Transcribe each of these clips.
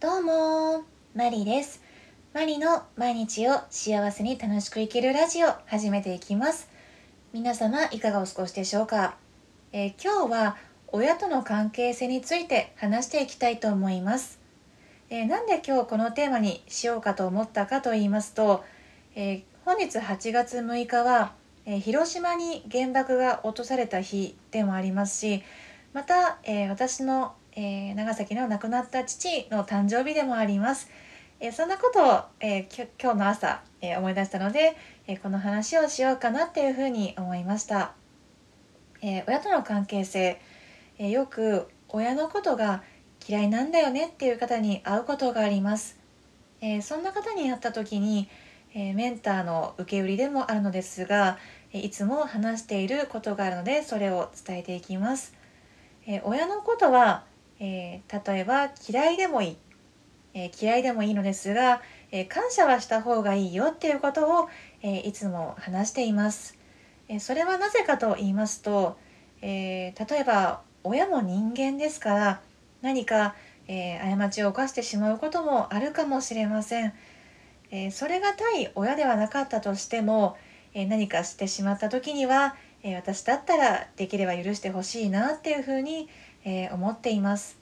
どうも、マリです。マリの毎日を幸せに楽しく生きるラジオ、始めていきます。皆様いかがお過ごしでしょうか。今日は親との関係性について話していきたいと思います。なんで今日このテーマにしようかと思ったかと言いますと、本日8月6日は広島に原爆が落とされた日でもありますし、また、私の、長崎の亡くなった父の誕生日でもあります。そんなことを、今日の朝、思い出したので、この話をしようかなっていうふうに思いました。親との関係性、よく親のことが嫌いなんだよねっていう方に会うことがあります。そんな方に会った時に、メンターの受け売りでもあるのですが、いつも話していることがあるので、それを伝えていきます。親のことは、例えば嫌いでもいい、のですが、感謝はした方がいいよっていうことを、いつも話しています。それはなぜかと言いますと、例えば親も人間ですから、何か、過ちを犯してしまうこともあるかもしれません。それが対親ではなかったとしても、何かしてしまった時には、私だったらできれば許してほしいなっていうふうに、思っています。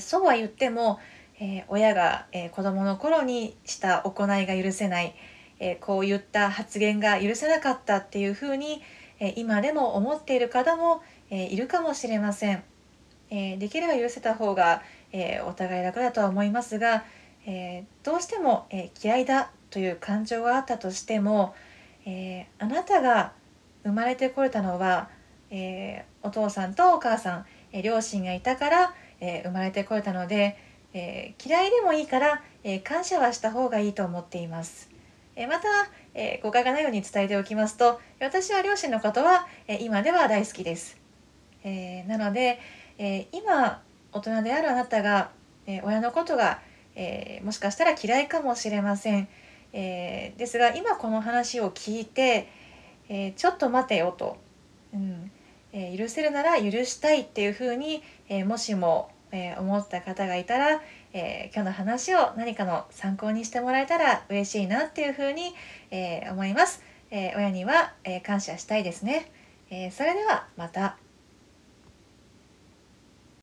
そうは言っても、親が、子どもの頃にした行いが許せない、こういった発言が許せなかったっていうふうに、今でも思っている方も、いるかもしれません。できれば許せた方が、お互い楽だとは思いますが、どうしても、嫌いだという感情があったとしても、あなたが生まれてこれたのは、お父さんとお母さん、両親がいたから、生まれてこれたので、嫌いでもいいから、感謝はした方がいいと思っています。また、誤解がないように伝えておきますと、私は両親のことは、今では大好きです。なので、今大人であるあなたが、親のことがもしかしたら嫌いかもしれません。ですが今この話を聞いて、ちょっと待てよと、許せるなら許したいっていうふうに、もしも、思った方がいたら、今日の話を何かの参考にしてもらえたら嬉しいなっていうふうに、思います。親には、感謝したいですね。それではまた。